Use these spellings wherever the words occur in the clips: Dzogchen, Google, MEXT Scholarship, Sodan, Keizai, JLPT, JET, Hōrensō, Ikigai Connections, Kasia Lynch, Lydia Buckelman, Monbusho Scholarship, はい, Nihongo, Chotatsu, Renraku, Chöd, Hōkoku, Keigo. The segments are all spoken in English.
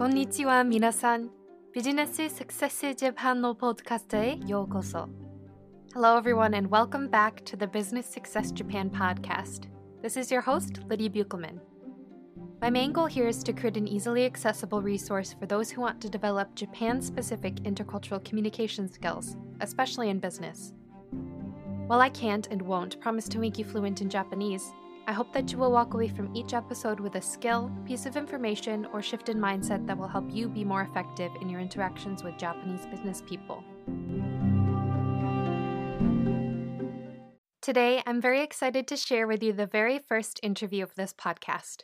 こんにちは皆さん。Business Success Japan のポッドキャストへようこそ。Hello everyone and welcome back to the Business Success Japan podcast. This is your host, Lydia Buckelman. My main goal here is to create an easily accessible resource for those who want to develop Japan-specific intercultural communication skills, especially in business. While I can't and won't promise to make you fluent in Japanese, I hope that you will walk away from each episode with a skill, piece of information, or shift in mindset that will help you be more effective in your interactions with Japanese business people. Today, I'm very excited to share with you the very first interview of this podcast.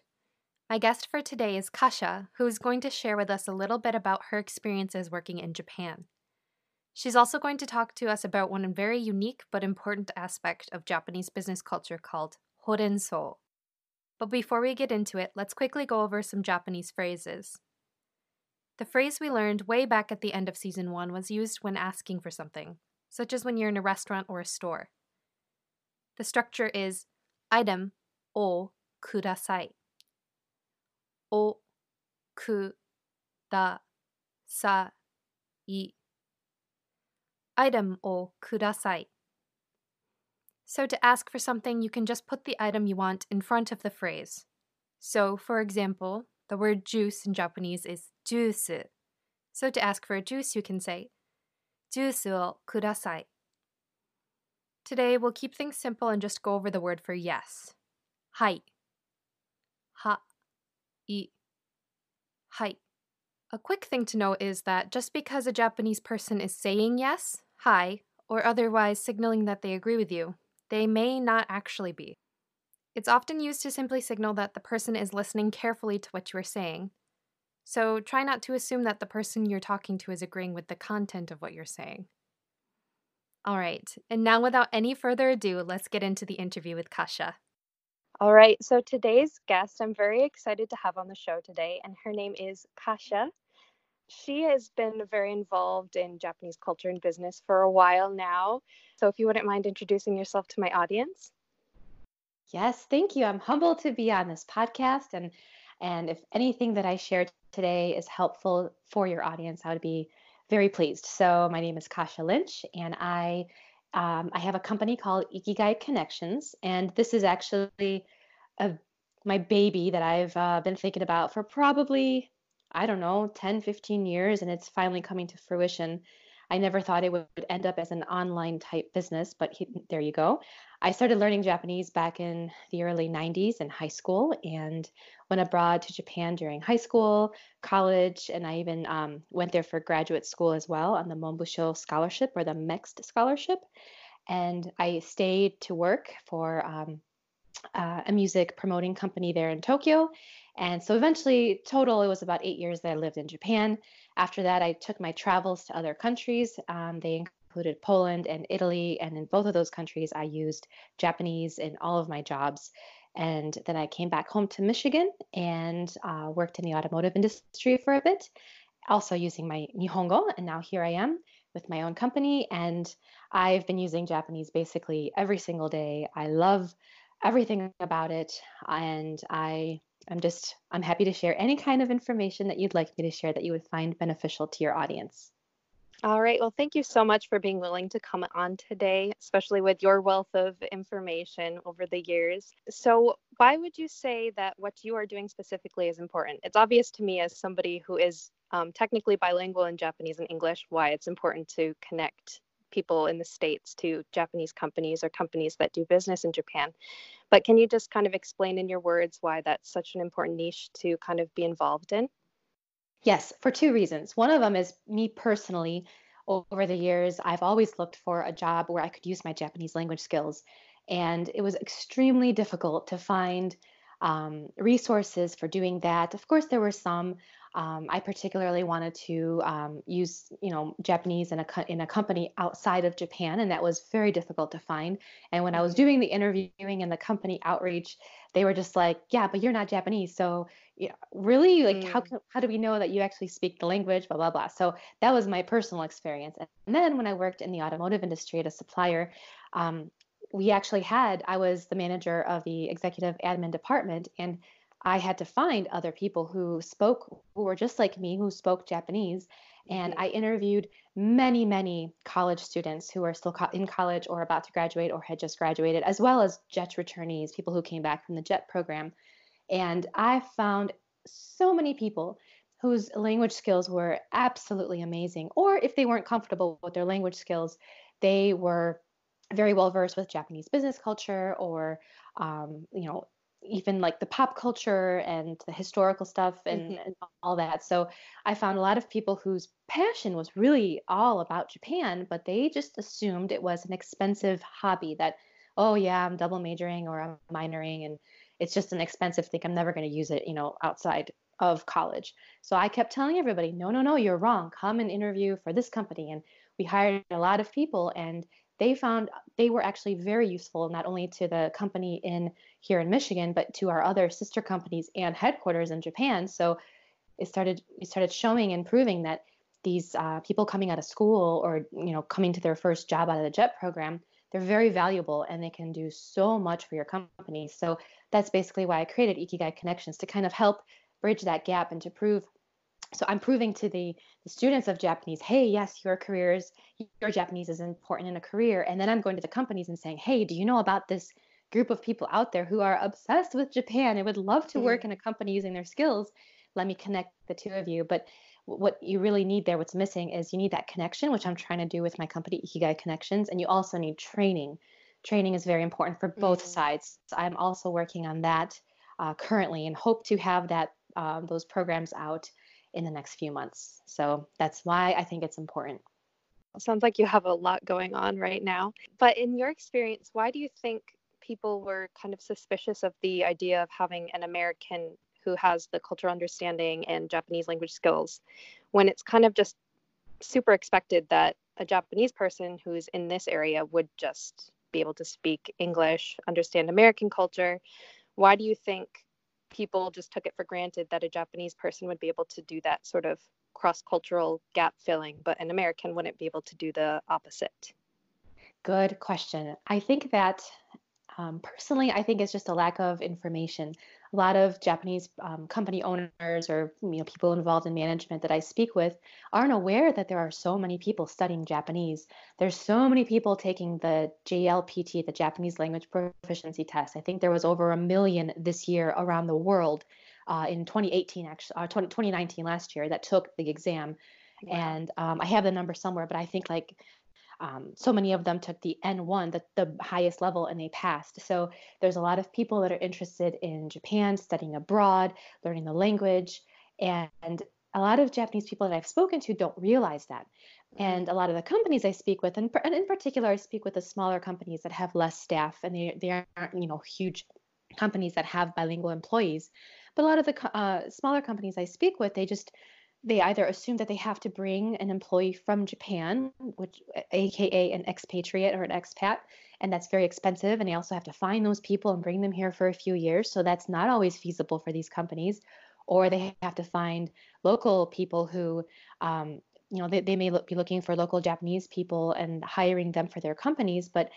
My guest for today is Kasia, who is going to share with us a little bit about her experiences working in Japan. She's also going to talk to us about one very unique but important aspect of Japanese business culture called Hōrensō. But before we get into it, let's quickly go over some Japanese phrases. The phrase we learned way back at the end of Season 1 was used when asking for something, such as when you're in a restaurant or a store. The structure is item o kudasai. O kudasai. Item o kudasai. So to ask for something, you can just put the item you want in front of the phrase. So, for example, the word juice in Japanese is juusu. So to ask for a juice, you can say juusu o kudasai. Today, we'll keep things simple and just go over the word for yes. Hai. Ha-i. Hai. A quick thing to know is that just because a Japanese person is saying yes, hai, or otherwise signaling that they agree with you, they may not actually be. It's often used to simply signal that the person is listening carefully to what you are saying. So try not to assume that the person you're talking to is agreeing with the content of what you're saying. All right, and now without any further ado, let's get into the interview with Kasia. All right, so today's guest I'm very excited to have on the show today, and her name is Kasia. She has been very involved in Japanese culture and business for a while now. So if you wouldn't mind introducing yourself to my audience. Yes, thank you. I'm humbled to be on this podcast. And if anything that I shared today is helpful for your audience, I would be very pleased. So my name is Kasia Lynch, and I have a company called Ikigai Connections. And this is actually my baby that I've been thinking about for probably 10, 15 years, and it's finally coming to fruition. I never thought it would end up as an online type business, but there you go. I started learning Japanese back in the early 90s in high school and went abroad to Japan during high school, college, and I even went there for graduate school as well on the Monbusho Scholarship or the MEXT Scholarship. And I stayed to work for a music promoting company there in Tokyo. And so eventually, total, it was about 8 years that I lived in Japan. After that, I took my travels to other countries. They included Poland and Italy. And in both of those countries, I used Japanese in all of my jobs. And then I came back home to Michigan and worked in the automotive industry for a bit, also using my Nihongo. And now here I am with my own company. And I've been using Japanese basically every single day. I love everything about it. And I'm happy to share any kind of information that you'd like me to share that you would find beneficial to your audience. All right. Well, thank you so much for being willing to come on today, especially with your wealth of information over the years. So why would you say that what you are doing specifically is important? It's obvious to me as somebody who is technically bilingual in Japanese and English, why it's important to connect people in the States to Japanese companies or companies that do business in Japan. But can you just kind of explain in your words why that's such an important niche to kind of be involved in? Yes, for two reasons. One of them is me personally, over the years, I've always looked for a job where I could use my Japanese language skills. And it was extremely difficult to find resources for doing that. Of course, there were some. I particularly wanted to use, Japanese in a company outside of Japan, and that was very difficult to find. And when I was doing the interviewing and the company outreach, they were just like, "Yeah, but you're not Japanese, so really, like, how do we know that you actually speak the language?" Blah blah blah. So that was my personal experience. And then when I worked in the automotive industry at a supplier, I was the manager of the executive admin department, and I had to find other people who spoke, who were just like me, who spoke Japanese. And I interviewed many, many college students who are still in college or about to graduate or had just graduated, as well as JET returnees, people who came back from the JET program. And I found so many people whose language skills were absolutely amazing, or if they weren't comfortable with their language skills, they were very well versed with Japanese business culture or, you know, even like the pop culture and the historical stuff and all that. So I found a lot of people whose passion was really all about Japan, but they just assumed it was an expensive hobby that, oh yeah, I'm double majoring or I'm minoring and it's just an expensive thing. I'm never going to use it, you know, outside of college. So I kept telling everybody, no, you're wrong. Come and interview for this company. And we hired a lot of people and they found they were actually very useful, not only to the company here in Michigan, but to our other sister companies and headquarters in Japan. So it started showing and proving that these people coming out of school or, you know, coming to their first job out of the JET program, they're very valuable and they can do so much for your company. So that's basically why I created Ikigai Connections, to kind of help bridge that gap and to prove. So I'm proving to the students of Japanese, hey, yes, your Japanese is important in a career. And then I'm going to the companies and saying, hey, do you know about this group of people out there who are obsessed with Japan and would love to work in a company using their skills? Let me connect the two of you. But what you really need there, what's missing is you need that connection, which I'm trying to do with my company, Ikigai Connections. And you also need training. Training is very important for both sides. So I'm also working on that currently and hope to have that those programs out in the next few months. So that's why I think it's important. Sounds like you have a lot going on right now. But in your experience, why do you think people were kind of suspicious of the idea of having an American who has the cultural understanding and Japanese language skills, when it's kind of just super expected that a Japanese person who's in this area would just be able to speak English, understand American culture? Why do you think people just took it for granted that a Japanese person would be able to do that sort of cross-cultural gap filling, but an American wouldn't be able to do the opposite? Good question. I think that personally, I think it's just a lack of information. A lot of Japanese company owners or, you know, people involved in management that I speak with aren't aware that there are so many people studying Japanese. There's so many people taking the JLPT, the Japanese Language Proficiency Test. I think there was over 1 million this year around the world in 2018, actually, 2019 last year, that took the exam. Wow. And I have the number somewhere, but I think like so many of them took the N1, the highest level, and they passed. So there's a lot of people that are interested in Japan, studying abroad, learning the language. And a lot of Japanese people that I've spoken to don't realize that. And a lot of the companies I speak with, and in particular, I speak with the smaller companies that have less staff, and they aren't, you know, huge companies that have bilingual employees. But a lot of the smaller companies I speak with, they either assume that they have to bring an employee from Japan, which aka an expatriate or an expat, and that's very expensive. And they also have to find those people and bring them here for a few years. So that's not always feasible for these companies. Or they have to find local people who, you know, they may be looking for local Japanese people and hiring them for their companies, but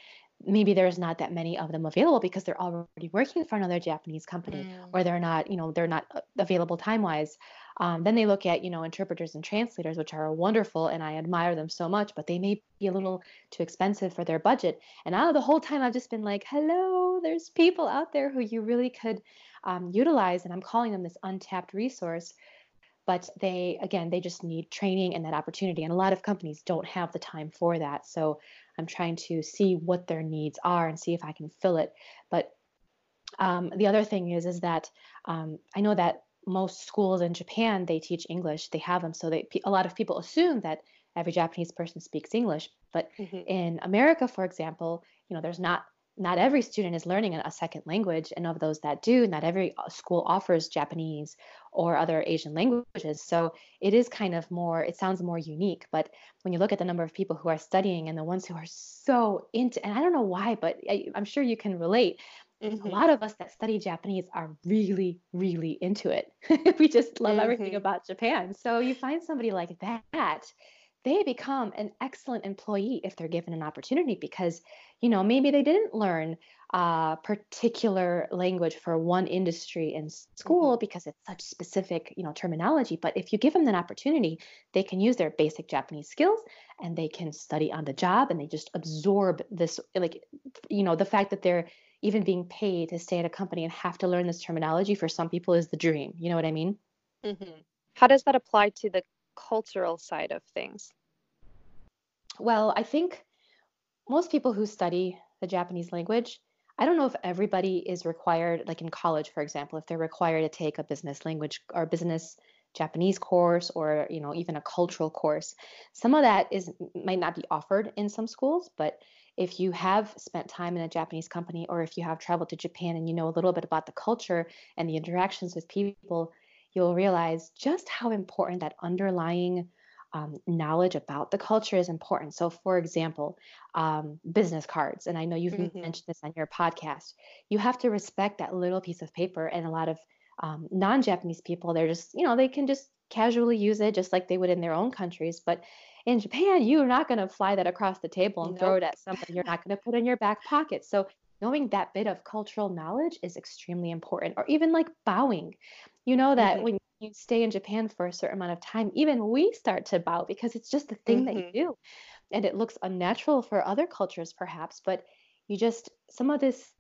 maybe there's not that many of them available because they're already working for another Japanese company, or they're not, you know, they're not available time-wise. Then they look at, you know, interpreters and translators, which are wonderful, and I admire them so much, but they may be a little too expensive for their budget. And now the whole time I've just been like, hello, there's people out there who you really could utilize, and I'm calling them this untapped resource. But they just need training and that opportunity. And a lot of companies don't have the time for that. So I'm trying to see what their needs are and see if I can fill it. But the other thing is that I know that most schools in Japan, they teach English. They have them. So a lot of people assume that every Japanese person speaks English. But in America, for example, you know, there's not every student is learning a second language, and of those that do, not every school offers Japanese or other Asian languages. So it sounds more unique, but when you look at the number of people who are studying and the ones who are so into, and I don't know why, but I'm sure you can relate. A lot of us that study Japanese are really, really into it. We just love everything about Japan. So you find somebody like that, they become an excellent employee if they're given an opportunity because, you know, maybe they didn't learn a particular language for one industry in school because it's such specific, you know, terminology. But if you give them that opportunity, they can use their basic Japanese skills and they can study on the job and they just absorb this, like, you know, the fact that they're even being paid to stay at a company and have to learn this terminology for some people is the dream. You know what I mean? Mm-hmm. How does that apply to the cultural side of things? Well, I think most people who study the Japanese language, I don't know if everybody is required, like in college, for example, if they're required to take a business language or business Japanese course or, you know, even a cultural course. Some of that is might not be offered in some schools, but if you have spent time in a Japanese company or if you have traveled to Japan and you know a little bit about the culture and the interactions with people, you'll realize just how important that underlying knowledge about the culture is important. So, for example, business cards, and I know you've mentioned this on your podcast, you have to respect that little piece of paper. And a lot of non-Japanese people, they're just, you know, they can just casually use it just like they would in their own countries. But in Japan, you're not going to fly that across the table and throw it at something. You're not going to put in your back pocket. So knowing that bit of cultural knowledge is extremely important. Or even like bowing. You know that when you stay in Japan for a certain amount of time, even we start to bow because it's just the thing that you do. And it looks unnatural for other cultures perhaps, but you just, some of this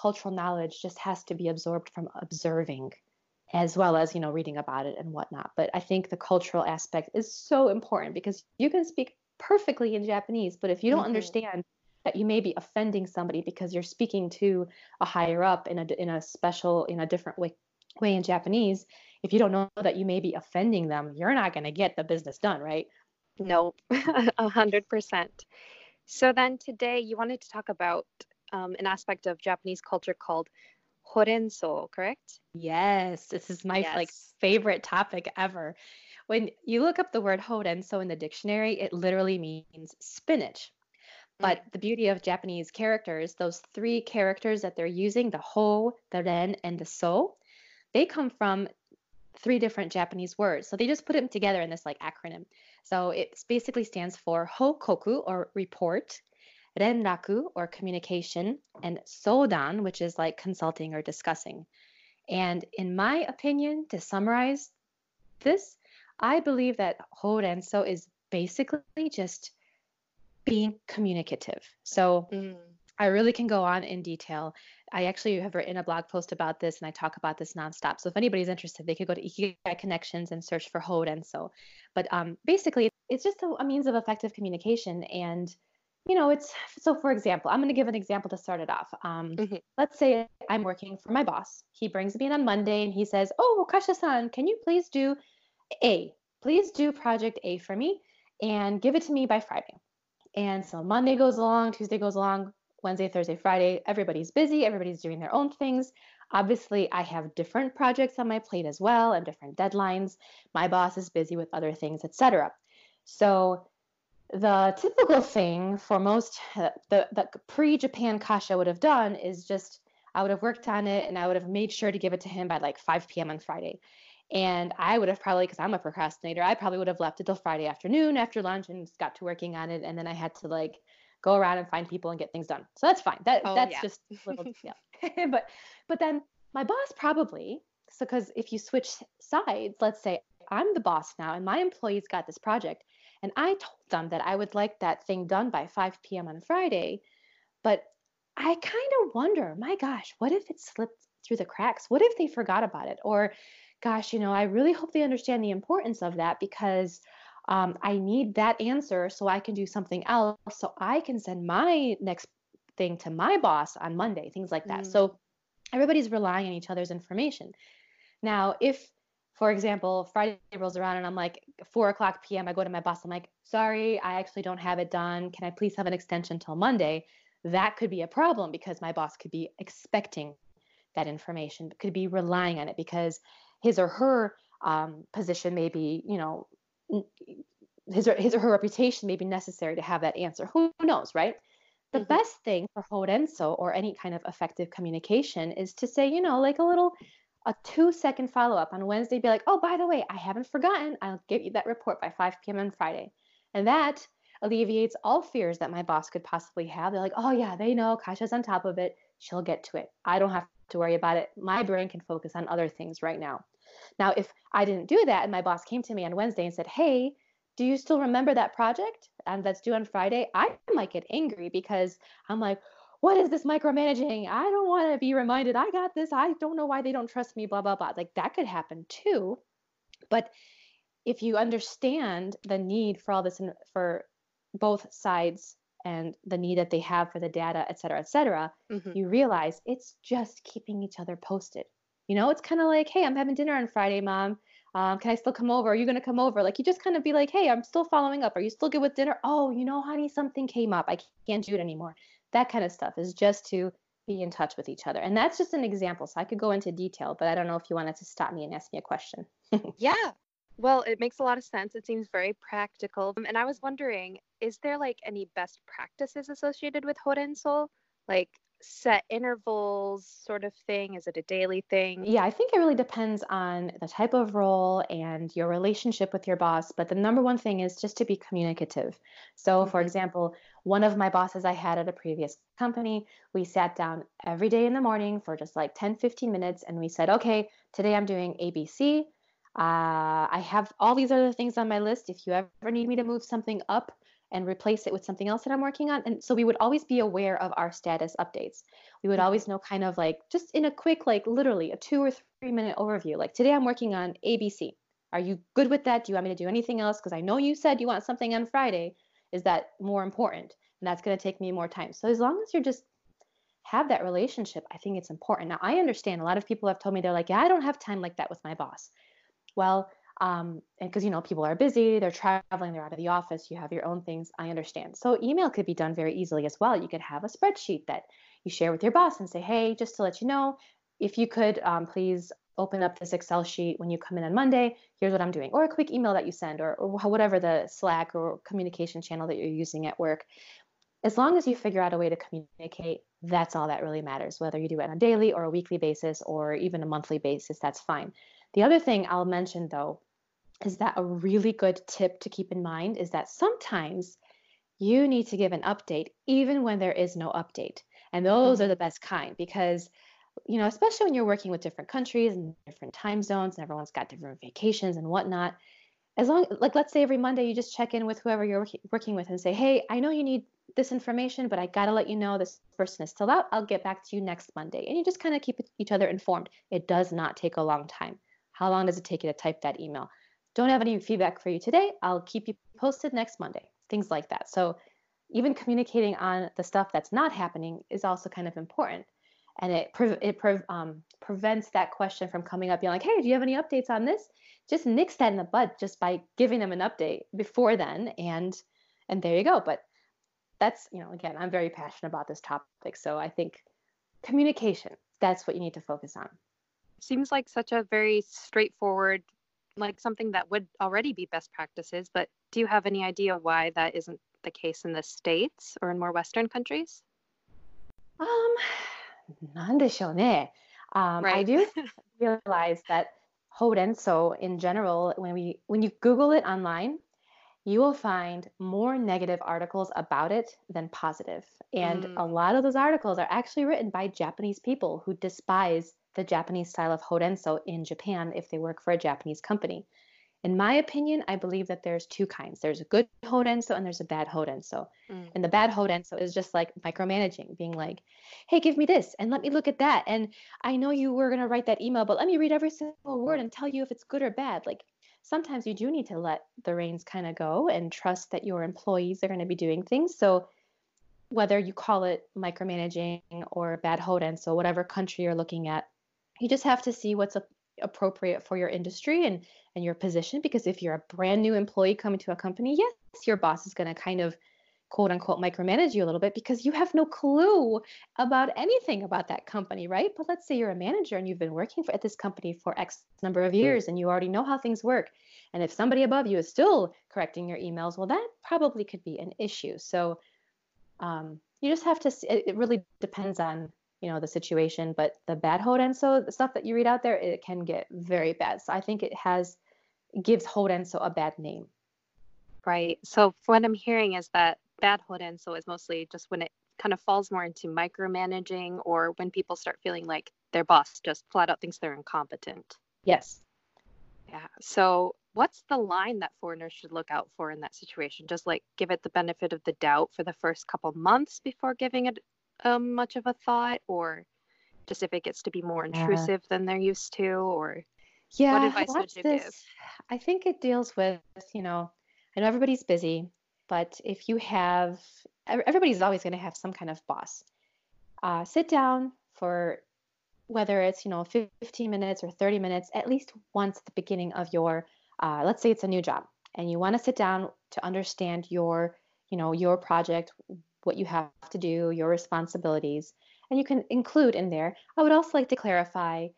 cultural knowledge just has to be absorbed from observing, as well as, you know, reading about it and whatnot. But I think the cultural aspect is so important because you can speak perfectly in Japanese, but if you don't understand that you may be offending somebody because you're speaking to a higher up in a special, in a different way in Japanese, if you don't know that you may be offending them, you're not going to get the business done, right? No, 100%. So then today you wanted to talk about an aspect of Japanese culture called Hōrensō, correct? Yes, this is my favorite topic ever. When you look up the word Hōrensō in the dictionary, it literally means spinach. But the beauty of Japanese characters, those three characters that they're using, the ho, the ren, and the so, they come from three different Japanese words. So they just put them together in this like acronym. So it basically stands for Hōkoku, or report, Renraku, or communication, and Sodan, which is like consulting or discussing. And in my opinion, to summarize this, I believe that Hōrensō is basically just being communicative. So I really can go on in detail. I actually have written a blog post about this and I talk about this nonstop. So if anybody's interested, they could go to Ikigai Connections and search for Hōrensō. But basically, it's just a means of effective communication. And you know, it's, so for example, I'm going to give an example to start it off. Let's say I'm working for my boss. He brings me in on Monday and he says, "Oh, Kasia-san, can you please do A? Please do project A for me and give it to me by Friday." And so Monday goes along, Tuesday goes along, Wednesday, Thursday, Friday, everybody's busy, everybody's doing their own things. Obviously, I have different projects on my plate as well and different deadlines. My boss is busy with other things, etc. So the typical thing for most, the pre-Japan Kasia would have done is just, I would have worked on it and I would have made sure to give it to him by like 5 p.m. on Friday. And I would have probably, because I'm a procrastinator, I probably would have left it till Friday afternoon after lunch and got to working on it. And then I had to like go around and find people and get things done. So that's fine. That's just a little, But then my boss probably, so because if you switch sides, let's say I'm the boss now and my employees got this project and I told them that I would like that thing done by 5 p.m. on Friday. But I kind of wonder, my gosh, what if it slipped through the cracks? What if they forgot about it? Or gosh, you know, I really hope they understand the importance of that because I need that answer so I can do something else so I can send my next thing to my boss on Monday, things like that. So everybody's relying on each other's information. Now, if, for example, Friday rolls around and I'm like 4:00 p.m., I go to my boss, I'm like, "Sorry, I actually don't have it done. Can I please have an extension till Monday?" That could be a problem because my boss could be expecting that information, could be relying on it because his or her position may be, you know, his or her reputation may be necessary to have that answer. Who knows, right? The best thing for Hōrensō or any kind of effective communication is to say, you know, like a 2-second follow-up on Wednesday, be like, "Oh, by the way, I haven't forgotten. I'll give you that report by 5 p.m. on Friday." And that alleviates all fears that my boss could possibly have. They're like, oh yeah, they know Kasia's on top of it. She'll get to it. I don't have to worry about it. My brain can focus on other things right now. Now, if I didn't do that and my boss came to me on Wednesday and said, hey, do you still remember that project that's due on Friday? I might get angry because I'm like, what is this micromanaging? I don't want to be reminded. I got this. I don't know why they don't trust me, blah, blah, blah. Like that could happen too. But if you understand the need for all this, for both sides and the need that they have for the data, et cetera, you realize it's just keeping each other posted. You know, it's kind of like, hey, I'm having dinner on Friday, Mom. Can I still come over? Are you going to come over? Like, you just kind of be like, hey, I'm still following up. Are you still good with dinner? Oh, you know, honey, something came up. I can't do it anymore. That kind of stuff is just to be in touch with each other. And that's just an example. So I could go into detail, but I don't know if you wanted to stop me and ask me a question. Yeah. Well, it makes a lot of sense. It seems very practical. And I was wondering, is there like any best practices associated with Hōrensō? Like set intervals sort of thing? Is it a daily thing? Yeah, I think it really depends on the type of role and your relationship with your boss. But the number one thing is just to be communicative. So for example, one of my bosses I had at a previous company, we sat down every day in the morning for just like 10, 15 minutes. And we said, okay, today I'm doing ABC. I have all these other things on my list. If you ever need me to move something up, and replace it with something else that I'm working on. And so we would always be aware of our status updates. We would always know kind of like just in a quick, like literally a 2 or 3 minute overview. Like today I'm working on ABC. Are you good with that? Do you want me to do anything else? Because I know you said you want something on Friday. Is that more important? And that's going to take me more time. So as long as you're just have that relationship, I think it's important. Now, I understand a lot of people have told me they're like, yeah, I don't have time like that with my boss. Well, and because, you know, people are busy, they're traveling, they're out of the office, you have your own things. I understand. So email could be done very easily as well. You could have a spreadsheet that you share with your boss and say, hey, just to let you know, if you could please open up this Excel sheet when you come in on Monday, here's what I'm doing, or a quick email that you send, or whatever the Slack or communication channel that you're using at work. As long as you figure out a way to communicate, that's all that really matters, whether you do it on a daily or a weekly basis, or even a monthly basis, that's fine. The other thing I'll mention, though, is that a really good tip to keep in mind is that sometimes you need to give an update even when there is no update. And those are the best kind because, you know, especially when you're working with different countries and different time zones and everyone's got different vacations and whatnot. As long, like, let's say every Monday you just check in with whoever you're working with and say, hey, I know you need this information, but I got to let you know this person is still out. I'll get back to you next Monday. And you just kind of keep each other informed. It does not take a long time. How long does it take you to type that email? Don't have any feedback for you today. I'll keep you posted next Monday, things like that. So even communicating on the stuff that's not happening is also kind of important. And it prevents that question from coming up being like, hey, do you have any updates on this? Just nix that in the bud just by giving them an update before then. And there you go. But that's, you know, again, I'm very passionate about this topic. So I think communication, that's what you need to focus on. Seems like such a very straightforward, like something that would already be best practices, but do you have any idea why that isn't the case in the States or in more Western countries? なんでしょうね. Right. I do realize that Hōrensō in general, when you Google it online, you will find more negative articles about it than positive. And a lot of those articles are actually written by Japanese people who despise the Japanese style of Hōrensō in Japan if they work for a Japanese company. In my opinion, I believe that there's two kinds. There's a good Hōrensō and there's a bad Hōrensō. And the bad Hōrensō is just like micromanaging, being like, hey, give me this and let me look at that. And I know you were going to write that email, but let me read every single word and tell you if it's good or bad. Like sometimes you do need to let the reins kind of go and trust that your employees are going to be doing things. So whether you call it micromanaging or bad Hōrensō, whatever country you're looking at, you just have to see what's appropriate for your industry and your position. Because if you're a brand new employee coming to a company, yes, your boss is going to kind of, quote unquote, micromanage you a little bit because you have no clue about anything about that company, right? But let's say you're a manager and you've been working at this company for X number of years and you already know how things work. And if somebody above you is still correcting your emails, well, that probably could be an issue. So you just have to see, it really depends on, you know, the situation, but the bad Hōrensō, the stuff that you read out there, it can get very bad. So I think it gives Hōrensō a bad name. Right. So what I'm hearing is that bad hōrensō is mostly just when it kind of falls more into micromanaging, or when people start feeling like their boss just flat out thinks they're incompetent. Yes. Yeah. So what's the line that foreigners should look out for in that situation? Just like give it the benefit of the doubt for the first couple months before giving it much of a thought, or just if it gets to be more intrusive than they're used to, or what advice would you give? I think it deals with, you know, I know everybody's busy, but if you have, everybody's always going to have some kind of boss. Sit down for whether it's, you know, 15 minutes or 30 minutes, at least once at the beginning of your, let's say it's a new job, and you want to sit down to understand your, you know, your project, what you have to do, your responsibilities, and you can include in there. I would also like to clarify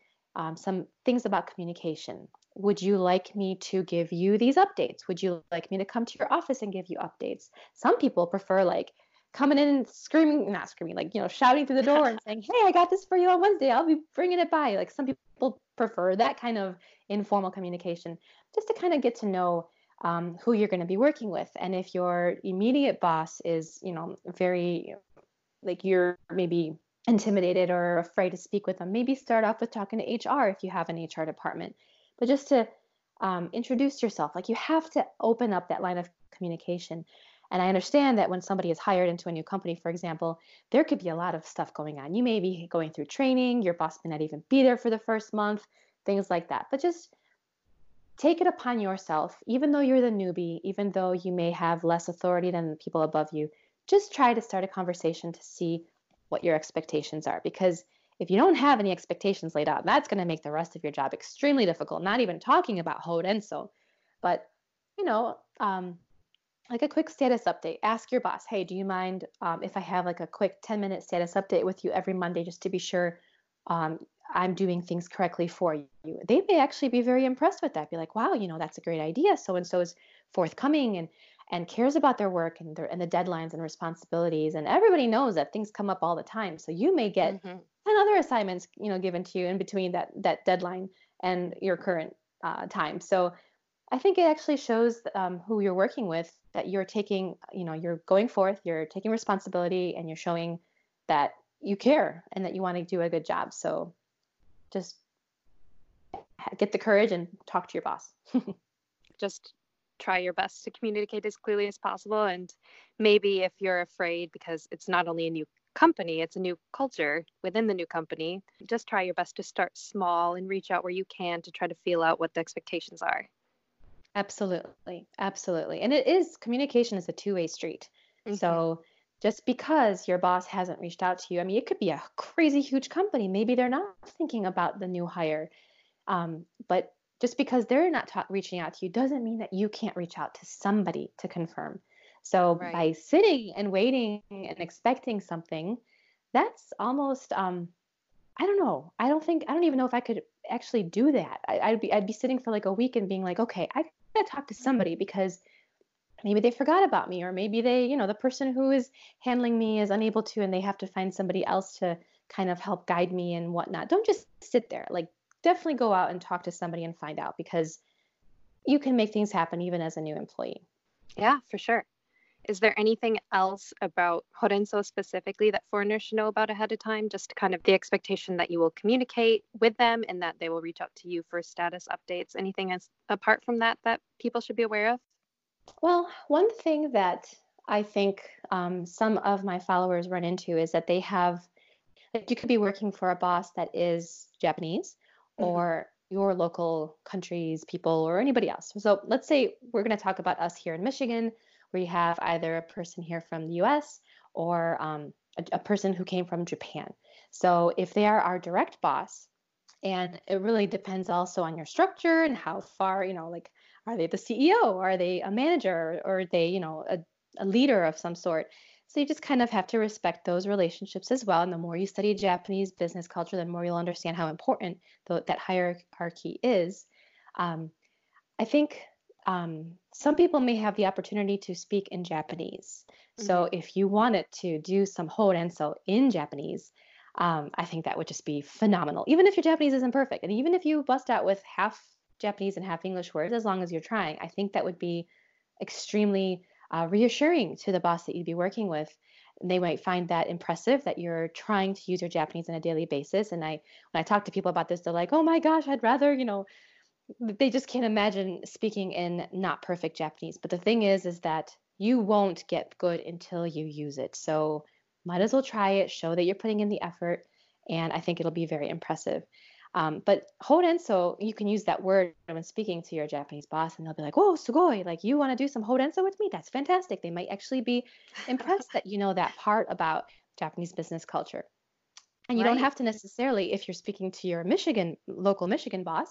some things about communication. Would you like me to give you these updates? Would you like me to come to your office and give you updates? Some people prefer like coming in and shouting through the door and saying, hey, I got this for you on Wednesday. I'll be bringing it by. Like some people prefer that kind of informal communication just to kind of get to know who you're going to be working with. And if your immediate boss is, you know, very like you're maybe intimidated or afraid to speak with them, maybe start off with talking to HR if you have an HR department. But just to introduce yourself, like you have to open up that line of communication. And I understand that when somebody is hired into a new company, for example, there could be a lot of stuff going on. You may be going through training, your boss may not even be there for the first month, things like that. But just take it upon yourself, even though you're the newbie, even though you may have less authority than the people above you, just try to start a conversation to see what your expectations are. Because if you don't have any expectations laid out, that's going to make the rest of your job extremely difficult, not even talking about hōrensō. But, you know, like a quick status update. Ask your boss, hey, do you mind if I have like a quick 10-minute status update with you every Monday just to be sure I'm doing things correctly for you? They may actually be very impressed with that. Be like, wow, you know, that's a great idea. So-and-so is forthcoming and cares about their work and the deadlines and responsibilities. And everybody knows that things come up all the time. So you may get 10 other assignments, you know, given to you in between that deadline and your current time. So I think it actually shows who you're working with that you're taking, you know, you're going forth, you're taking responsibility, and you're showing that you care and that you want to do a good job. So just get the courage and talk to your boss. Just try your best to communicate as clearly as possible. And maybe if you're afraid, because it's not only a new company, it's a new culture within the new company, just try your best to start small and reach out where you can to try to feel out what the expectations are. Absolutely. Absolutely. And it is, communication is a two-way street. Mm-hmm. So just because your boss hasn't reached out to you, I mean, it could be a crazy huge company. Maybe they're not thinking about the new hire. But just because they're not reaching out to you doesn't mean that you can't reach out to somebody to confirm. So by sitting and waiting and expecting something, that's almost, I don't know. I don't even know if I could actually do that. I'd be sitting for like a week and being like, okay, I gotta talk to somebody because maybe they forgot about me, or maybe they, you know, the person who is handling me is unable to, and they have to find somebody else to kind of help guide me and whatnot. Don't just sit there. Like definitely go out and talk to somebody and find out, because you can make things happen even as a new employee. Yeah, for sure. Is there anything else about hōrensō specifically that foreigners should know about ahead of time? Just kind of the expectation that you will communicate with them and that they will reach out to you for status updates. Anything else apart from that that people should be aware of? Well, one thing that I think some of my followers run into is that they have, like, you could be working for a boss that is Japanese or your local country's people or anybody else. So let's say we're going to talk about us here in Michigan. We have either a person here from the U.S. or a person who came from Japan. So if they are our direct boss, and it really depends also on your structure and how far, you know, like, are they the CEO? Are they a manager? Or are they, you know, a leader of some sort? So you just kind of have to respect those relationships as well. And the more you study Japanese business culture, the more you'll understand how important that hierarchy is. I think some people may have the opportunity to speak in Japanese. So if you wanted to do some hōrensō in Japanese, I think that would just be phenomenal. Even if your Japanese isn't perfect, and even if you bust out with half Japanese and half English words, as long as you're trying, I think that would be extremely reassuring to the boss that you'd be working with. They might find that impressive that you're trying to use your Japanese on a daily basis. And when I talk to people about this, they're like, oh my gosh, I'd rather, you know, they just can't imagine speaking in not perfect Japanese. But the thing is that you won't get good until you use it. So might as well try it, show that you're putting in the effort. And I think it'll be very impressive. But Hōrensō, you can use that word when speaking to your Japanese boss, and they'll be like, oh, sugoi, like you want to do some Hōrensō with me? That's fantastic. They might actually be impressed that you know that part about Japanese business culture. And you don't have to necessarily, if you're speaking to your local Michigan boss,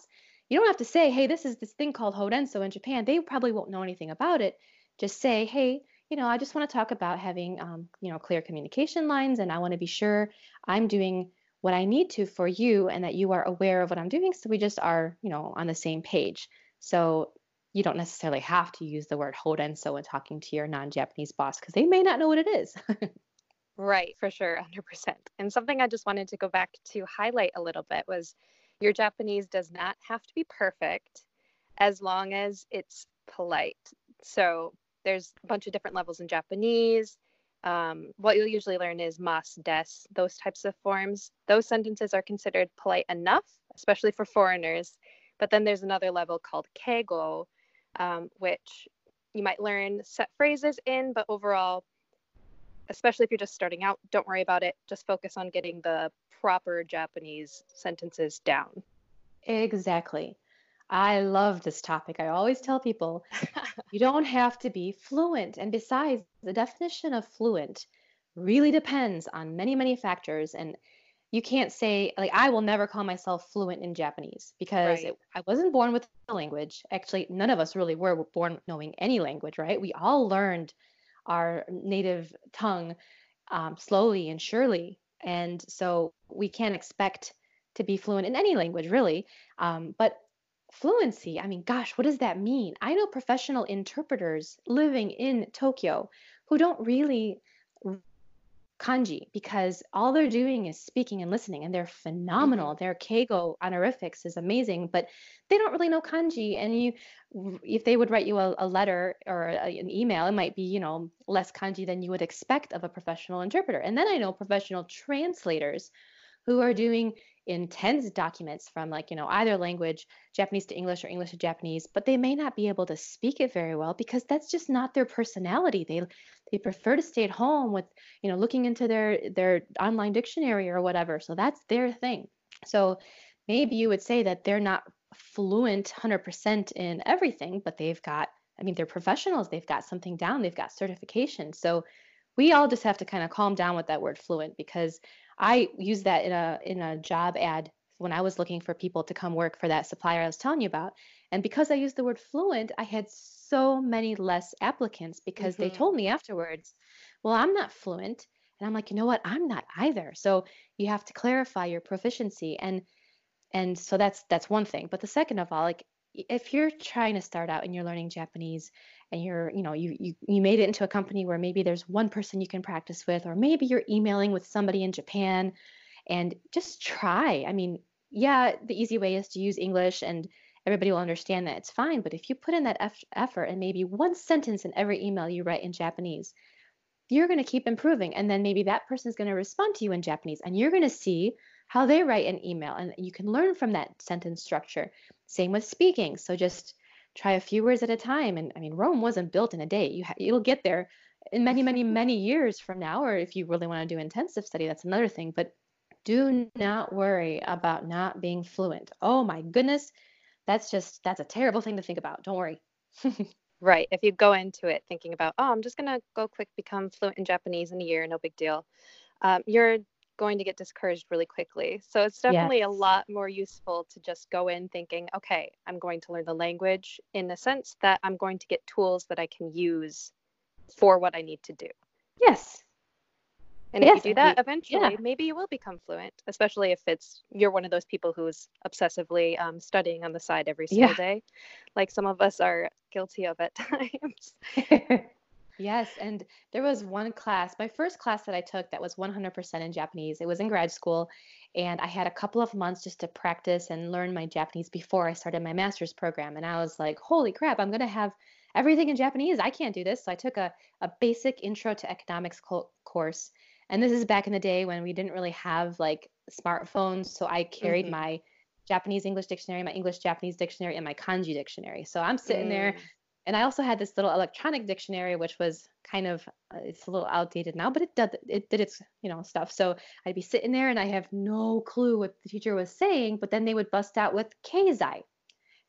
you don't have to say, hey, this is this thing called Hōrensō in Japan. They probably won't know anything about it. Just say, hey, you know, I just want to talk about having, you know, clear communication lines, and I want to be sure I'm doing what I need to for you and that you are aware of what I'm doing. So we just are, you know, on the same page. So you don't necessarily have to use the word Hōrensō when talking to your non-Japanese boss, because they may not know what it is. Right, for sure, 100%. And something I just wanted to go back to highlight a little bit was your Japanese does not have to be perfect as long as it's polite. So there's a bunch of different levels in Japanese. What you'll usually learn is mas, des, those types of forms. Those sentences are considered polite enough, especially for foreigners. But then there's another level called keigo, which you might learn set phrases in, but overall, especially if you're just starting out, don't worry about it. Just focus on getting the proper Japanese sentences down. Exactly. I love this topic. I always tell people, you don't have to be fluent. And besides, the definition of fluent really depends on many, many factors. And you can't say, like, I will never call myself fluent in Japanese because I wasn't born with the language. Actually, none of us really were born knowing any language, right? We all learned our native tongue slowly and surely. And so we can't expect to be fluent in any language, really. But fluency, I mean, gosh, what does that mean? I know professional interpreters living in Tokyo who don't really kanji because all they're doing is speaking and listening, and they're phenomenal. Their keigo honorifics is amazing, but they don't really know kanji. And if they would write you a letter or an email, it might be, you know, less kanji than you would expect of a professional interpreter. And then I know professional translators who are doing intense documents from, like, you know, either language, Japanese to English or English to Japanese, but they may not be able to speak it very well because that's just not their personality. They prefer to stay at home with, you know, looking into their online dictionary or whatever. So that's their thing. So maybe you would say that they're not fluent 100% in everything, but they've got, I mean, they're professionals. They've got something down. They've got certification. So we all just have to kind of calm down with that word fluent, because I used that in a job ad when I was looking for people to come work for that supplier I was telling you about. And because I used the word fluent, I had so many less applicants because they told me afterwards, well, I'm not fluent. And I'm like, you know what? I'm not either. So you have to clarify your proficiency. And so that's one thing. But the second of all, like, if you're trying to start out and you're learning Japanese and you're, you know, you made it into a company where maybe there's one person you can practice with, or maybe you're emailing with somebody in Japan, and just try. I mean, yeah, the easy way is to use English and everybody will understand that, it's fine. But if you put in that effort and maybe one sentence in every email you write in Japanese, you're going to keep improving. And then maybe that person is going to respond to you in Japanese, and you're going to see how they write an email, and you can learn from that sentence structure. Same with speaking. So just try a few words at a time. And I mean, Rome wasn't built in a day. You'll get there in many, many, many years from now, or if you really want to do intensive study, that's another thing. But do not worry about not being fluent. Oh my goodness. That's a terrible thing to think about. Don't worry. Right. If you go into it thinking about, oh, I'm just going to go quick, become fluent in Japanese in a year, no big deal. You're going to get discouraged really quickly. So it's definitely a lot more useful to just go in thinking, okay, I'm going to learn the language in the sense that I'm going to get tools that I can use for what I need to do. Yes. And if you do that, eventually, maybe you will become fluent, especially if you're one of those people who's obsessively studying on the side every single day, like some of us are guilty of at times. Yes. And there was one class, my first class that I took that was 100% in Japanese. It was in grad school. And I had a couple of months just to practice and learn my Japanese before I started my master's program. And I was like, holy crap, I'm going to have everything in Japanese. I can't do this. So I took a basic intro to economics course. And this is back in the day when we didn't really have like smartphones. So I carried my Japanese English dictionary, my English Japanese dictionary, and my kanji dictionary. So I'm sitting there. And I also had this little electronic dictionary, which was kind of, it's a little outdated now, but it did its, you know, stuff. So I'd be sitting there and I have no clue what the teacher was saying, but then they would bust out with Keizai.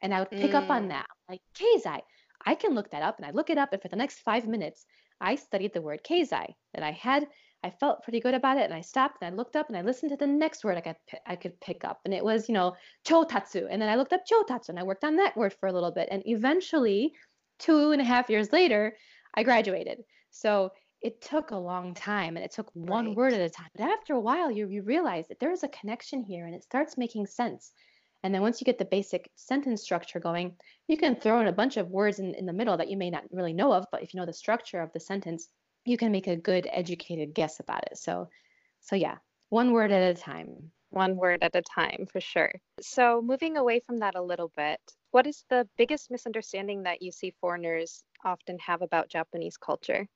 And I would pick up on that. Like, Keizai, I can look that up. And I look it up. And for the next 5 minutes, I studied the word Keizai. And I felt pretty good about it. And I stopped and I looked up and I listened to the next word I could pick up. And it was, you know, Chotatsu. And then I looked up Chotatsu and I worked on that word for a little bit. And eventually, 2.5 years later, I graduated. So it took a long time and it took one word at a time. But after a while, you realize that there is a connection here and it starts making sense. And then once you get the basic sentence structure going, you can throw in a bunch of words in the middle that you may not really know of. But if you know the structure of the sentence, you can make a good educated guess about it. So yeah, one word at a time. One word at a time, for sure. So moving away from that a little bit, what is the biggest misunderstanding that you see foreigners often have about Japanese culture?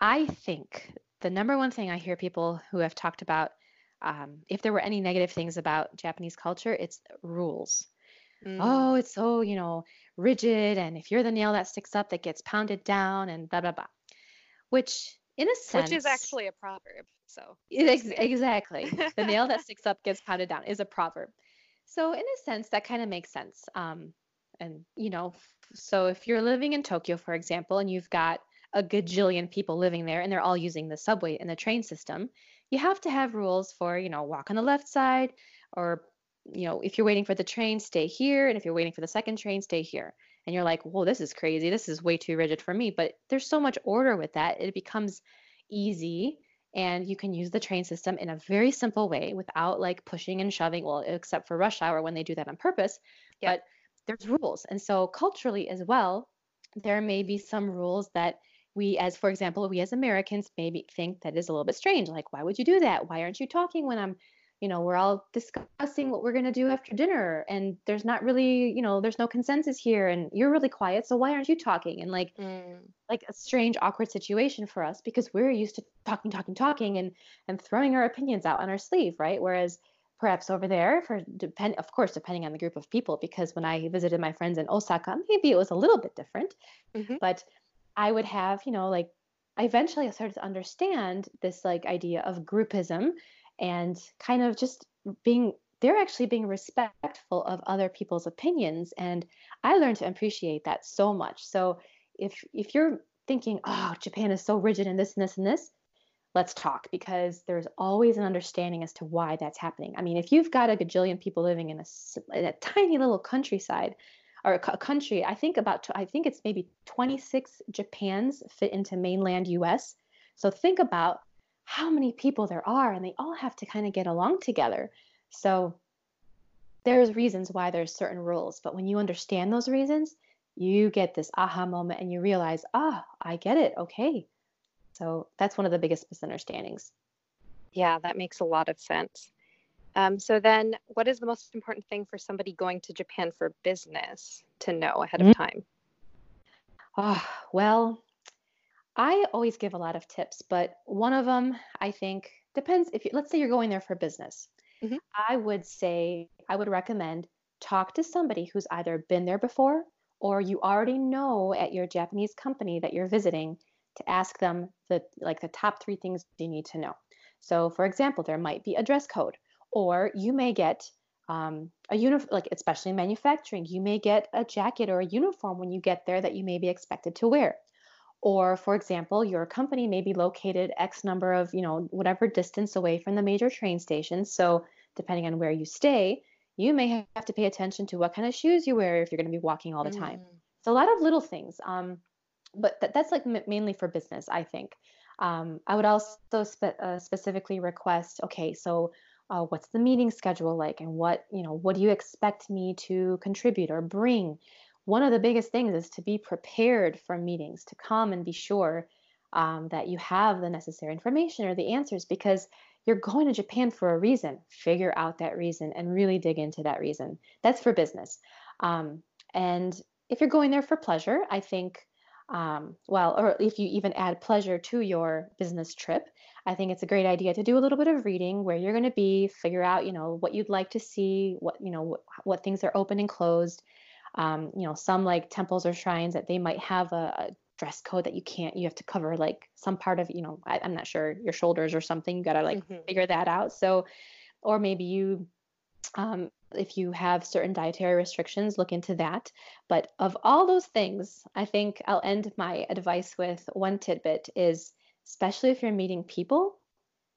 I think the number one thing I hear people who have talked about, if there were any negative things about Japanese culture, it's rules. Oh, it's so, you know, rigid. And if you're the nail that sticks up, that gets pounded down and blah, blah, blah. Which in a sense. Which is actually a proverb. So exactly. The nail that sticks up gets pounded down is a proverb. So in a sense, that kind of makes sense. And, you know, so if you're living in Tokyo, for example, and you've got a gajillion people living there and they're all using the subway and the train system, you have to have rules for, you know, walk on the left side or, you know, if you're waiting for the train, stay here. And if you're waiting for the second train, stay here. And you're like, whoa, this is crazy. This is way too rigid for me. But there's so much order with that. It becomes easy. And you can use the train system in a very simple way without like pushing and shoving, well, except for rush hour when they do that on purpose, but there's rules. And so culturally as well, there may be some rules that we as, for example, we as Americans maybe think that is a little bit strange. Like, why would you do that? Why aren't you talking when I'm, you know, we're all discussing what we're going to do after dinner and there's not really, you know, there's no consensus here and you're really quiet. So why aren't you talking? And like a strange, awkward situation for us because we're used to talking and throwing our opinions out on our sleeve. Right. Whereas perhaps over there depending on the group of people, because when I visited my friends in Osaka, maybe it was a little bit different, but I would have, you know, like I eventually started to understand this like idea of groupism and kind of just being respectful of other people's opinions. And I learned to appreciate that so much. So if you're thinking, oh, Japan is so rigid and this and this and this, let's talk, because there's always an understanding as to why that's happening. I mean, if you've got a gajillion people living in a tiny little countryside or a country, I think it's maybe 26 Japans fit into mainland US. So think about how many people there are, and they all have to kind of get along together. So there's reasons why there's certain rules, but when you understand those reasons, you get this aha moment and you realize, I get it. Okay. So that's one of the biggest misunderstandings. Yeah, that makes a lot of sense. So then what is the most important thing for somebody going to Japan for business to know ahead of time? Well, I always give a lot of tips, but one of them, I think, depends. Let's say you're going there for business. I would recommend talk to somebody who's either been there before or you already know at your Japanese company that you're visiting to ask them the top 3 things you need to know. So, for example, there might be a dress code, or you may get a uniform, like especially in manufacturing, you may get a jacket or a uniform when you get there that you may be expected to wear. Or, for example, your company may be located X number of, you know, whatever distance away from the major train station. So depending on where you stay, you may have to pay attention to what kind of shoes you wear if you're going to be walking all the time. So a lot of little things. But that's like mainly for business, I think. I would also specifically request, okay, so what's the meeting schedule like? And what do you expect me to contribute or bring? One of the biggest things is to be prepared for meetings, to come and be sure that you have the necessary information or the answers, because you're going to Japan for a reason. Figure out that reason and really dig into that reason. That's for business. And if you're going there for pleasure, I think, or if you even add pleasure to your business trip, I think it's a great idea to do a little bit of reading where you're going to be, figure out, what you'd like to see, what things are open and closed. Some like temples or shrines that they might have a dress code that you have to cover like some part of, I'm not sure, your shoulders or something. You got to figure that out. So, or maybe you, if you have certain dietary restrictions, look into that. But of all those things, I think I'll end my advice with one tidbit is, especially if you're meeting people,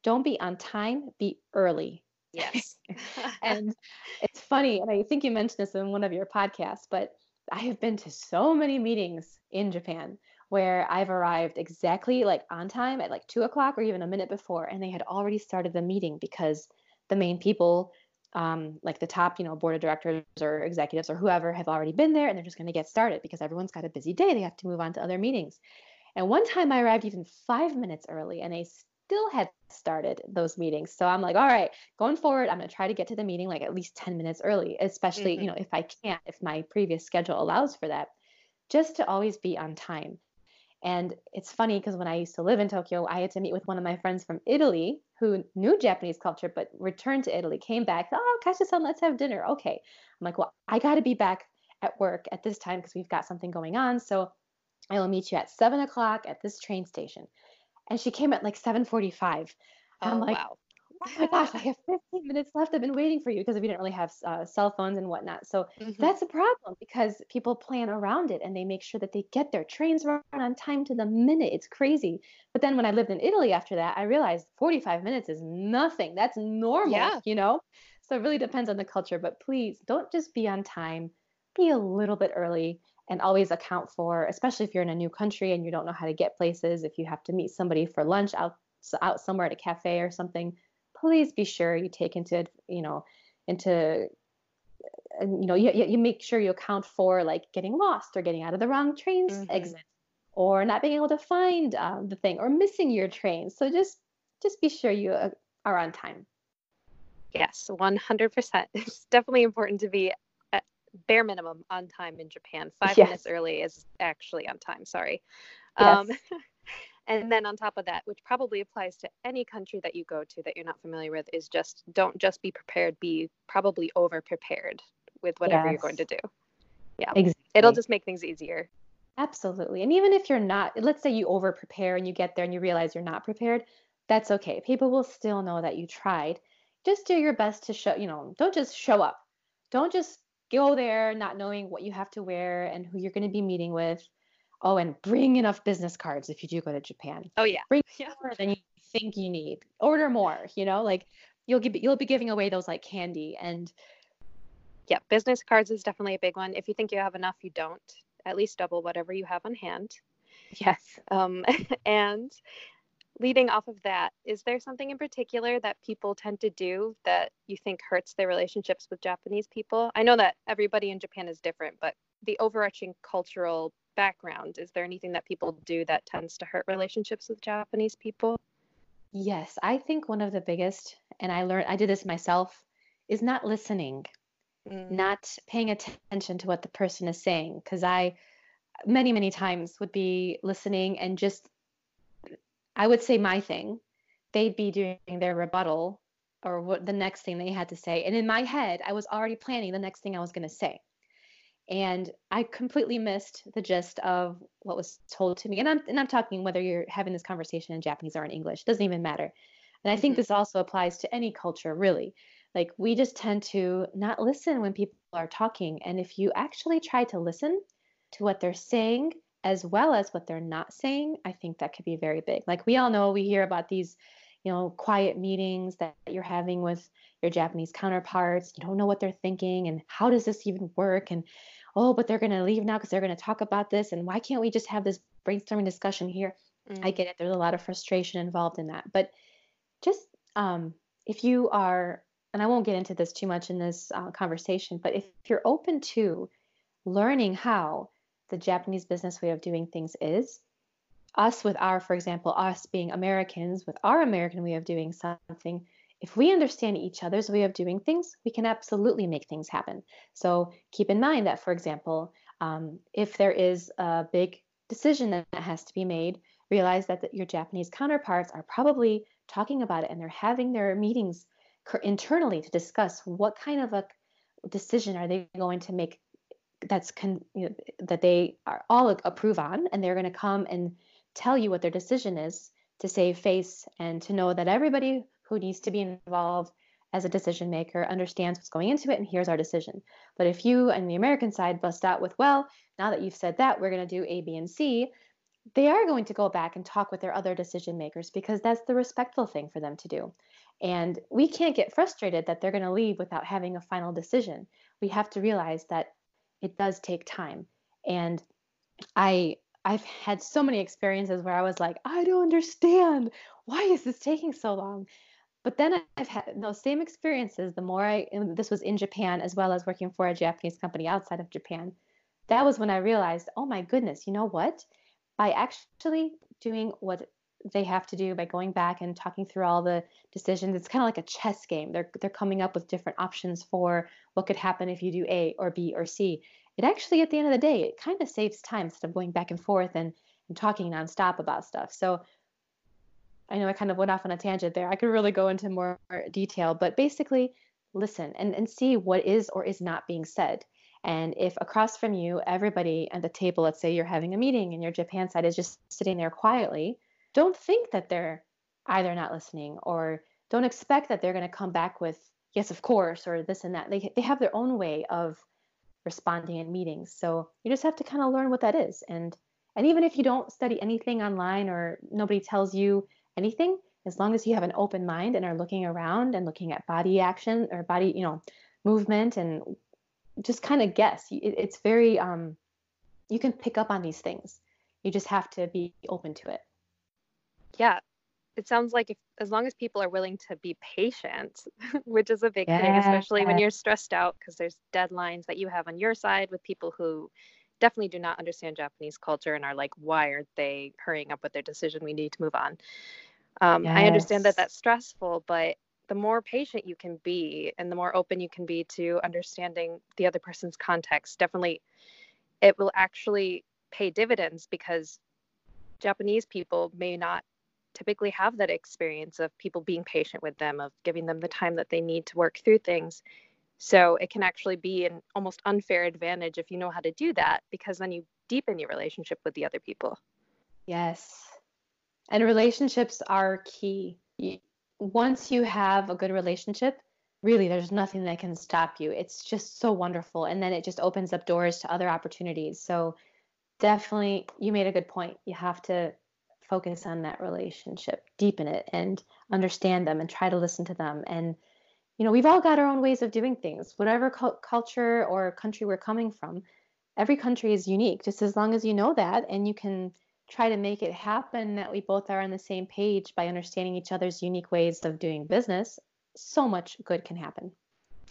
don't be on time, be early. Yes. And it's funny, and I think you mentioned this in one of your podcasts, but I have been to so many meetings in Japan where I've arrived exactly like on time at like 2:00 or even a minute before, and they had already started the meeting because the main people, like the top, board of directors or executives or whoever, have already been there, and they're just going to get started because everyone's got a busy day. They have to move on to other meetings. And one time I arrived even 5 minutes early, and they still had started those meetings. So I'm like, all right, going forward, I'm going to try to get to the meeting like at least 10 minutes early, especially, if I can't, if my previous schedule allows for that, just to always be on time. And it's funny because when I used to live in Tokyo, I had to meet with one of my friends from Italy who knew Japanese culture, but returned to Italy, came back, oh, Kasia-san, let's have dinner. Okay. I'm like, well, I got to be back at work at this time because we've got something going on. So I will meet you at 7:00 at this train station. And she came at like 7:45. I'm like, wow. Oh my gosh, I have 15 minutes left. I've been waiting for you because we didn't really have cell phones and whatnot. So that's a problem because people plan around it and they make sure that they get their trains run on time to the minute. It's crazy. But then when I lived in Italy after that, I realized 45 minutes is nothing. That's normal, So it really depends on the culture. But please don't just be on time. Be a little bit early. And always account for, especially if you're in a new country and you don't know how to get places, if you have to meet somebody for lunch out somewhere at a cafe or something, please be sure you take you make sure you account for like getting lost or getting out of the wrong train exit or not being able to find the thing or missing your train. So just be sure you are on time. Yes, 100%. It's definitely important to be bare minimum on time in Japan. 5 minutes early is actually on time. Sorry. Yes. And then on top of that, which probably applies to any country that you go to that you're not familiar with, is just don't just be prepared, be probably over prepared with whatever you're going to do. Yeah. Exactly. It'll just make things easier. Absolutely. And even if you're not, let's say you over prepare and you get there and you realize you're not prepared, that's okay. People will still know that you tried. Just do your best to show, don't just show up. Don't just go there not knowing what you have to wear and who you're going to be meeting with. Oh, and bring enough business cards if you do go to Japan. Oh, yeah. Bring more than you think you need. Order more, like you'll be giving away those like candy. And yeah, business cards is definitely a big one. If you think you have enough, you don't. At least double whatever you have on hand. Yes. And leading off of that, is there something in particular that people tend to do that you think hurts their relationships with Japanese people? I know that everybody in Japan is different, but the overarching cultural background, is there anything that people do that tends to hurt relationships with Japanese people? Yes, I think one of the biggest, and I did this myself, is not listening, not paying attention to what the person is saying. Because I many, many times would be listening and just, I would say my thing, they'd be doing their rebuttal or what the next thing they had to say. And in my head, I was already planning the next thing I was going to say. And I completely missed the gist of what was told to me. And I'm talking whether you're having this conversation in Japanese or in English, it doesn't even matter. And I think this also applies to any culture, really. Like we just tend to not listen when people are talking. And if you actually try to listen to what they're saying, as well as what they're not saying, I think that could be very big. Like we all know, we hear about these, quiet meetings that you're having with your Japanese counterparts. You don't know what they're thinking and how does this even work? And, oh, but they're going to leave now because they're going to talk about this. And why can't we just have this brainstorming discussion here? I get it. There's a lot of frustration involved in that. But just if you are, and I won't get into this too much in this conversation, but if you're open to learning how the Japanese business way of doing things is, us being Americans with our American way of doing something, if we understand each other's way of doing things, we can absolutely make things happen. So keep in mind that, for example, If there is a big decision that has to be made, realize that your Japanese counterparts are probably talking about it, and they're having their meetings internally to discuss what kind of a decision are they going to make that's that they are all approve on, and they're going to come and tell you what their decision is to save face and to know that everybody who needs to be involved as a decision maker understands what's going into it and here's our decision. But if you on the American side bust out with, well, now that you've said that, we're going to do A, B, and C, they are going to go back and talk with their other decision makers because that's the respectful thing for them to do. And we can't get frustrated that they're going to leave without having a final decision. We have to realize that it does take time. And I've had so many experiences where I was like, I don't understand. Why is this taking so long? But then I've had those same experiences. The more this was in Japan as well as working for a Japanese company outside of Japan. That was when I realized, oh my goodness, you know what? By actually doing what they have to do, by going back and talking through all the decisions, it's kind of like a chess game. They're coming up with different options for what could happen if you do A or B or C. It actually, at the end of the day, it kind of saves time instead of going back and forth and talking nonstop about stuff. So I know I kind of went off on a tangent there. I could really go into more detail, but basically listen and see what is or is not being said. And if across from you, everybody at the table, let's say you're having a meeting and your Japan side is just sitting there quietly, don't think that they're either not listening or don't expect that they're going to come back with, yes, of course, or this and that. They have their own way of responding in meetings. So you just have to kind of learn what that is. And even if you don't study anything online or nobody tells you anything, as long as you have an open mind and are looking around and looking at body action or body, movement and just kind of guess. It's very, you can pick up on these things. You just have to be open to it. Yeah. It sounds like as long as people are willing to be patient, which is a big thing, especially when you're stressed out because there's deadlines that you have on your side with people who definitely do not understand Japanese culture and are like, why are they hurrying up with their decision? We need to move on. I understand that that's stressful, but the more patient you can be and the more open you can be to understanding the other person's context, definitely it will actually pay dividends because Japanese people may not typically have that experience of people being patient with them, of giving them the time that they need to work through things. So it can actually be an almost unfair advantage if you know how to do that, because then you deepen your relationship with the other people. Yes. And relationships are key. Once you have a good relationship, really, there's nothing that can stop you. It's just so wonderful. And then it just opens up doors to other opportunities. So definitely, you made a good point. You have to focus on that relationship, deepen it and understand them and try to listen to them. And, we've all got our own ways of doing things, whatever culture or country we're coming from. Every country is unique, just as long as you know that and you can try to make it happen that we both are on the same page by understanding each other's unique ways of doing business, so much good can happen.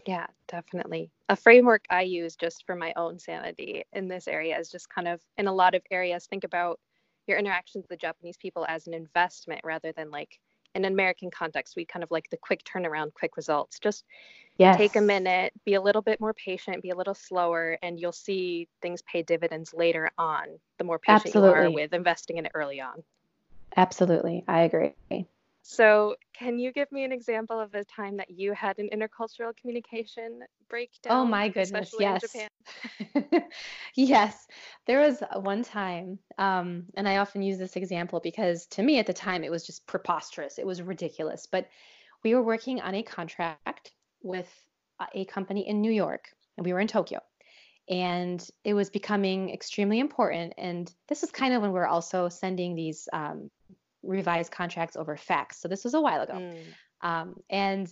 Yeah, definitely. A framework I use just for my own sanity in this area is just kind of, in a lot of areas, think about your interactions with Japanese people as an investment rather than like in an American context. We kind of like the quick turnaround, quick results. Just take a minute, be a little bit more patient, be a little slower, and you'll see things pay dividends later on, the more patient you are with investing in it early on. Absolutely. I agree. So can you give me an example of a time that you had an intercultural communication breakdown? Oh my goodness, yes. In Japan? Yes. There was one time, and I often use this example because to me at the time, it was just preposterous. It was ridiculous. But we were working on a contract with a company in New York, and we were in Tokyo. And it was becoming extremely important. And this is kind of when we're also sending these revised contracts over fax. So this was a while ago. And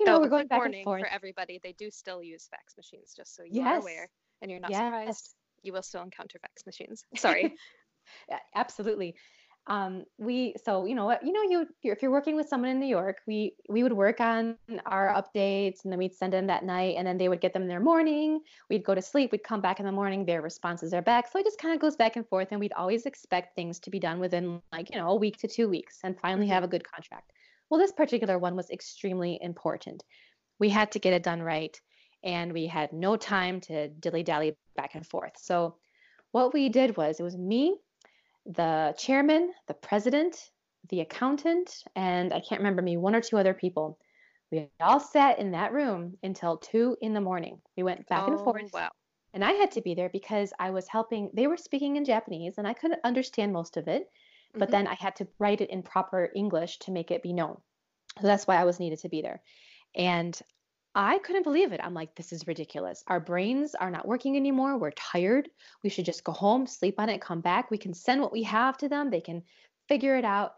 we're going back and forth. For everybody, they do still use fax machines, just so you are aware and you're not surprised. You will still encounter fax machines. Sorry. Yeah, absolutely. If you're working with someone in New York, we would work on our updates and then we'd send them that night and then they would get them in their morning. We'd go to sleep. We'd come back in the morning. Their responses are back. So it just kind of goes back and forth and we'd always expect things to be done within a week to 2 weeks and finally have a good contract. Well, this particular one was extremely important. We had to get it done right. and we had no time to dilly-dally back and forth. So what we did was, it was me, the chairman, the president, the accountant, and I can't remember, maybe one or two other people. We all sat in that room until 2 a.m. We went back and forth. Wow. And I had to be there because I was helping. They were speaking in Japanese and I couldn't understand most of it, but then I had to write it in proper English to make it be known. So that's why I was needed to be there. And I couldn't believe it. I'm like, this is ridiculous. Our brains are not working anymore. We're tired. We should just go home, sleep on it, come back. We can send what we have to them. They can figure it out.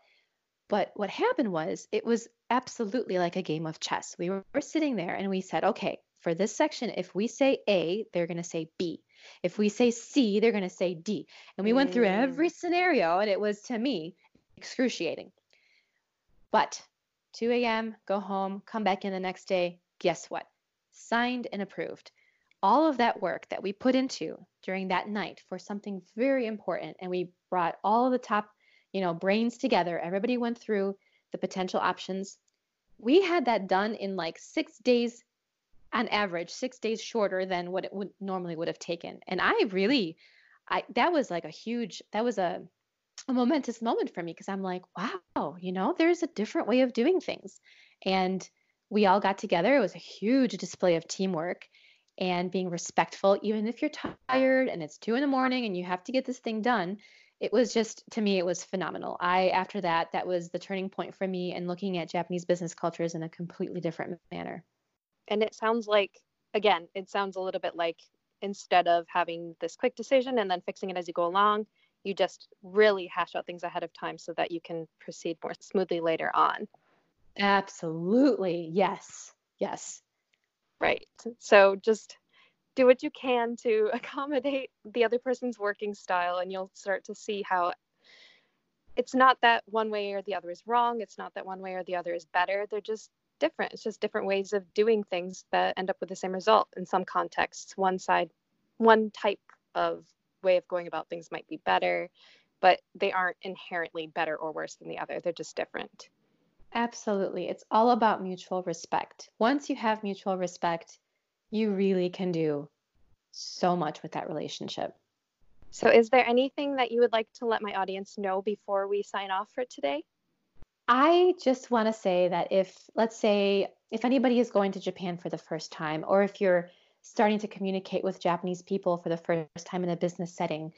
But what happened was, it was absolutely like a game of chess. We were sitting there and we said, okay, for this section, if we say A, they're going to say B. If we say C, they're going to say D. And we went through every scenario, and it was, to me, excruciating. But 2 a.m., go home, come back in the next day. Guess what? Signed and approved. All of that work that we put into during that night for something very important, and we brought all the top, brains together. Everybody went through the potential options. We had that done in like 6 days. On average, 6 days shorter than what it would normally would have taken. And that was like a momentous moment for me, because I'm like, wow, there's a different way of doing things. And we all got together. It was a huge display of teamwork and being respectful, even if you're tired and it's 2 a.m. and you have to get this thing done. It was just, to me, it was phenomenal. After that, that was the turning point for me and looking at Japanese business cultures in a completely different manner. And it sounds a little bit like, instead of having this quick decision and then fixing it as you go along, you just really hash out things ahead of time so that you can proceed more smoothly later on. Absolutely. Yes. Yes. Right. So just do what you can to accommodate the other person's working style, and you'll start to see how it's not that one way or the other is wrong. It's not that one way or the other is better. They're just different. It's just different ways of doing things that end up with the same result. In some contexts, one type of way of going about things might be better, but they aren't inherently better or worse than the other. They're just different. Absolutely. It's all about mutual respect. Once you have mutual respect, you really can do so much with that relationship. So is there anything that you would like to let my audience know before we sign off for today? I just want to say that if anybody is going to Japan for the first time, or if you're starting to communicate with Japanese people for the first time in a business setting,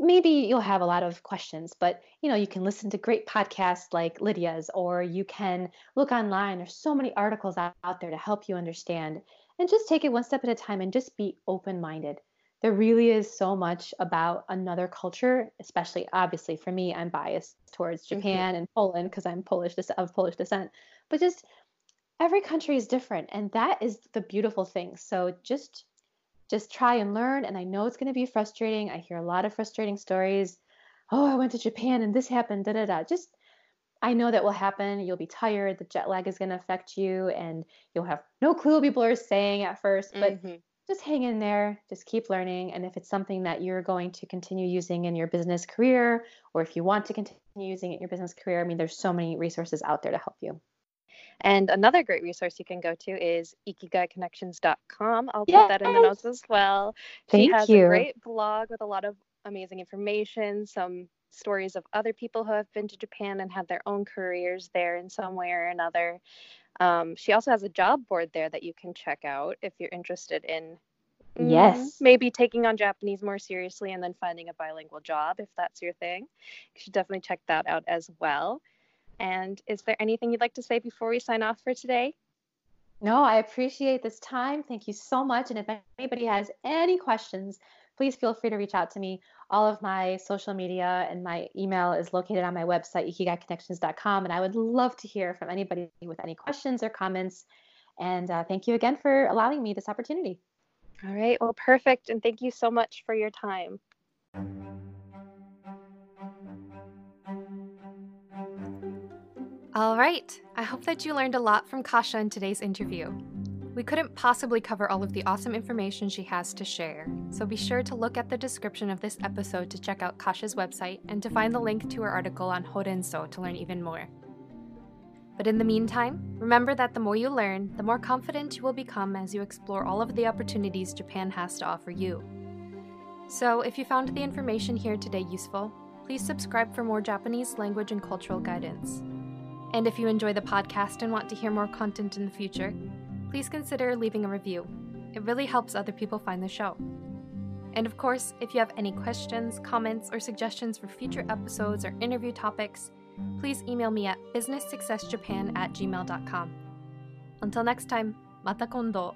maybe you'll have a lot of questions, but you can listen to great podcasts like Lydia's, or you can look online. There's so many articles out there to help you understand, and just take it one step at a time and just be open-minded. There really is so much about another culture, especially, obviously, for me, I'm biased towards Japan and Poland because I'm of Polish descent. But just every country is different, and that is the beautiful thing. So just try and learn. And I know it's going to be frustrating. I hear a lot of frustrating stories. Oh, I went to Japan and this happened, da da da. Just, I know that will happen. You'll be tired. The jet lag is going to affect you, and you'll have no clue what people are saying at first, but just hang in there, just keep learning. And if it's something that you're going to continue using in your business career, or if you want to continue using it in your business career, I mean, there's so many resources out there to help you. And another great resource you can go to is ikigaiconnections.com. I'll put that in the notes as well. She has a great blog with a lot of amazing information, some stories of other people who have been to Japan and had their own careers there in some way or another. She also has a job board there that you can check out if you're interested in maybe taking on Japanese more seriously and then finding a bilingual job, if that's your thing. You should definitely check that out as well. And is there anything you'd like to say before we sign off for today? No, I appreciate this time. Thank you so much. And if anybody has any questions, please feel free to reach out to me. All of my social media and my email is located on my website, ikigaiconnections.com. And I would love to hear from anybody with any questions or comments. And thank you again for allowing me this opportunity. All right. Well, perfect. And thank you so much for your time. All right. I hope that you learned a lot from Kasia in today's interview. We couldn't possibly cover all of the awesome information she has to share, so be sure to look at the description of this episode to check out Kasia's website and to find the link to her article on Hōrensō to learn even more. But in the meantime, remember that the more you learn, the more confident you will become as you explore all of the opportunities Japan has to offer you. So, if you found the information here today useful, please subscribe for more Japanese language and cultural guidance. And if you enjoy the podcast and want to hear more content in the future, please consider leaving a review. It really helps other people find the show. And of course, if you have any questions, comments, or suggestions for future episodes or interview topics, please email me at businesssuccessjapan@gmail.com. Until next time, mata kondo!